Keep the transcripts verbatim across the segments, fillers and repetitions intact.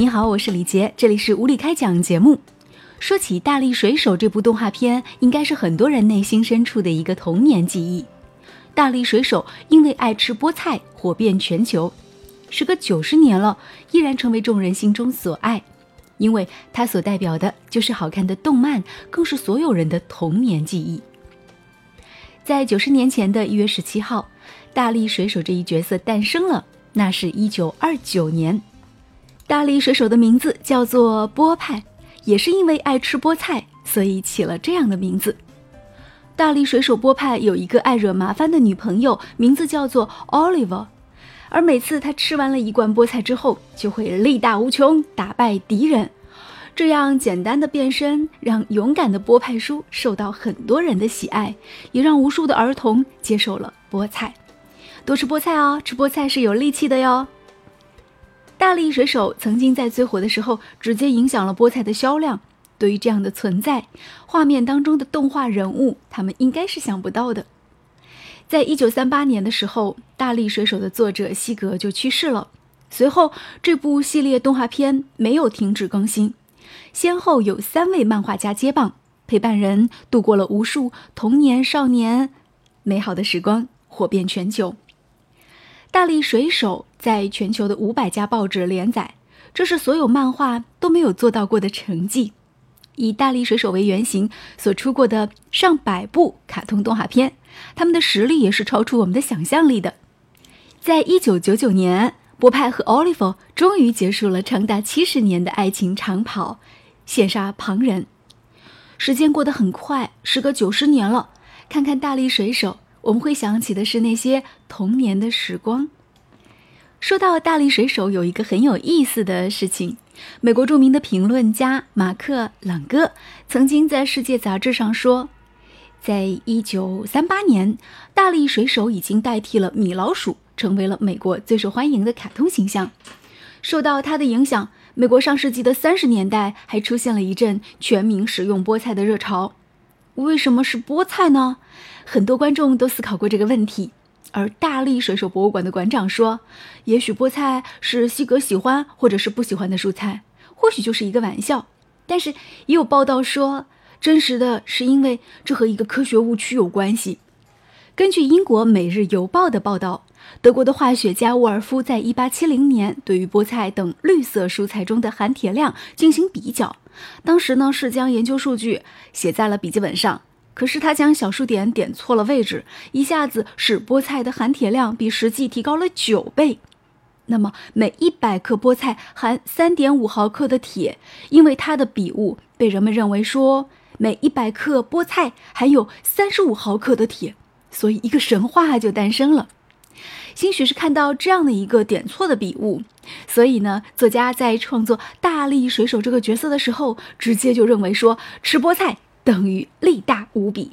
你好，我是李杰，这里是无理开讲节目。说起《大力水手》这部动画片，应该是很多人内心深处的一个童年记忆。《大力水手》因为爱吃菠菜火遍全球，时隔九十年了，依然成为众人心中所爱，因为它所代表的就是好看的动漫，更是所有人的童年记忆。在九十年前的一月十七号，大力水手这一角色诞生了，那是一九二九年。大力水手的名字叫做波派，也是因为爱吃菠菜，所以起了这样的名字。大力水手波派有一个爱惹麻烦的女朋友，名字叫做 Oliver， 而每次他吃完了一罐菠菜之后，就会力大无穷，打败敌人。这样简单的变身，让勇敢的波派叔受到很多人的喜爱，也让无数的儿童接受了菠菜。多吃菠菜哦，吃菠菜是有力气的哟。大力水手曾经在最火的时候直接影响了菠菜的销量，对于这样的存在，画面当中的动画人物他们应该是想不到的。在一九三八年的时候，大力水手的作者西格就去世了，随后这部系列动画片没有停止更新，先后有三位漫画家接棒，陪伴人度过了无数童年少年美好的时光，火遍全球。大力水手在全球的五百家报纸连载，这是所有漫画都没有做到过的成绩。以大力水手为原型所出过的上百部卡通动画片，他们的实力也是超出我们的想象力的。在一九九九年，波派和 Oliver 终于结束了长达七十年的爱情长跑，羡煞旁人。时间过得很快，时隔九十年了，看看大力水手，我们会想起的是那些童年的时光。说到大力水手，有一个很有意思的事情，美国著名的评论家马克·朗哥曾经在《世界》杂志上说，在一九三八年，大力水手已经代替了米老鼠，成为了美国最受欢迎的卡通形象。受到他的影响，美国上世纪的三十年代还出现了一阵全民食用菠菜的热潮。为什么是菠菜呢？很多观众都思考过这个问题，而大力水手博物馆的馆长说，也许菠菜是西格喜欢或者是不喜欢的蔬菜，或许就是一个玩笑。但是也有报道说，真实的是因为这和一个科学误区有关系。根据英国《每日邮报》的报道，德国的化学家沃尔夫在一八七零年对于菠菜等绿色蔬菜中的含铁量进行比较，当时呢是将研究数据写在了笔记本上，可是他将小数点点错了位置，一下子使菠菜的含铁量比实际提高了九倍。那么每一百克菠菜含 三点五毫克的铁，因为它的比物被人们认为说每一百克菠菜含有三十五毫克的铁，所以一个神话就诞生了。兴许是看到这样的一个点错的笔误，所以呢，作家在创作大力水手这个角色的时候，直接就认为说吃菠菜等于力大无比。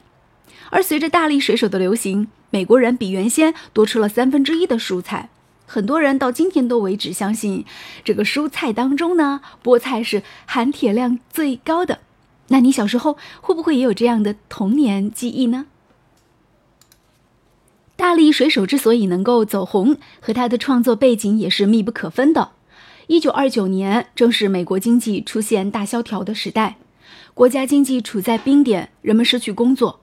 而随着大力水手的流行，美国人比原先多吃了三分之一的蔬菜，很多人到今天都为止相信这个蔬菜当中呢，菠菜是含铁量最高的。那你小时候会不会也有这样的童年记忆呢？大力水手之所以能够走红，和他的创作背景也是密不可分的。一九二九年正是美国经济出现大萧条的时代，国家经济处在冰点，人们失去工作。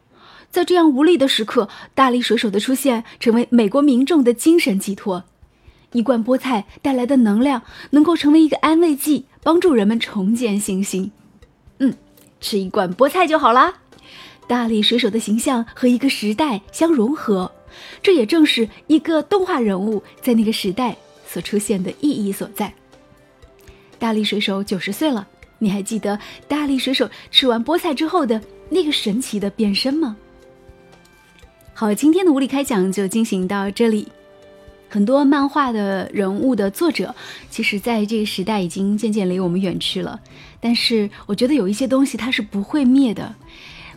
在这样无力的时刻，大力水手的出现成为美国民众的精神寄托。一罐菠菜带来的能量能够成为一个安慰剂，帮助人们重建信心。嗯，吃一罐菠菜就好啦。大力水手的形象和一个时代相融合，这也正是一个动画人物在那个时代所出现的意义所在。大力水手九十岁了，你还记得大力水手吃完菠菜之后的那个神奇的变身吗？好，今天的无理开讲就进行到这里。很多漫画的人物的作者，其实在这个时代已经渐渐离我们远去了，但是我觉得有一些东西它是不会灭的，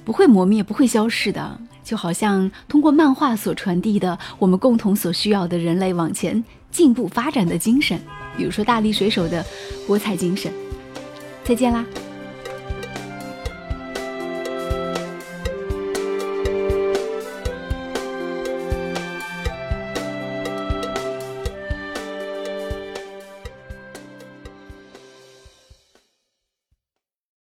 不会磨灭，不会消逝的，就好像通过漫画所传递的我们共同所需要的人类往前进步发展的精神，比如说大力水手的菠菜精神。再见啦。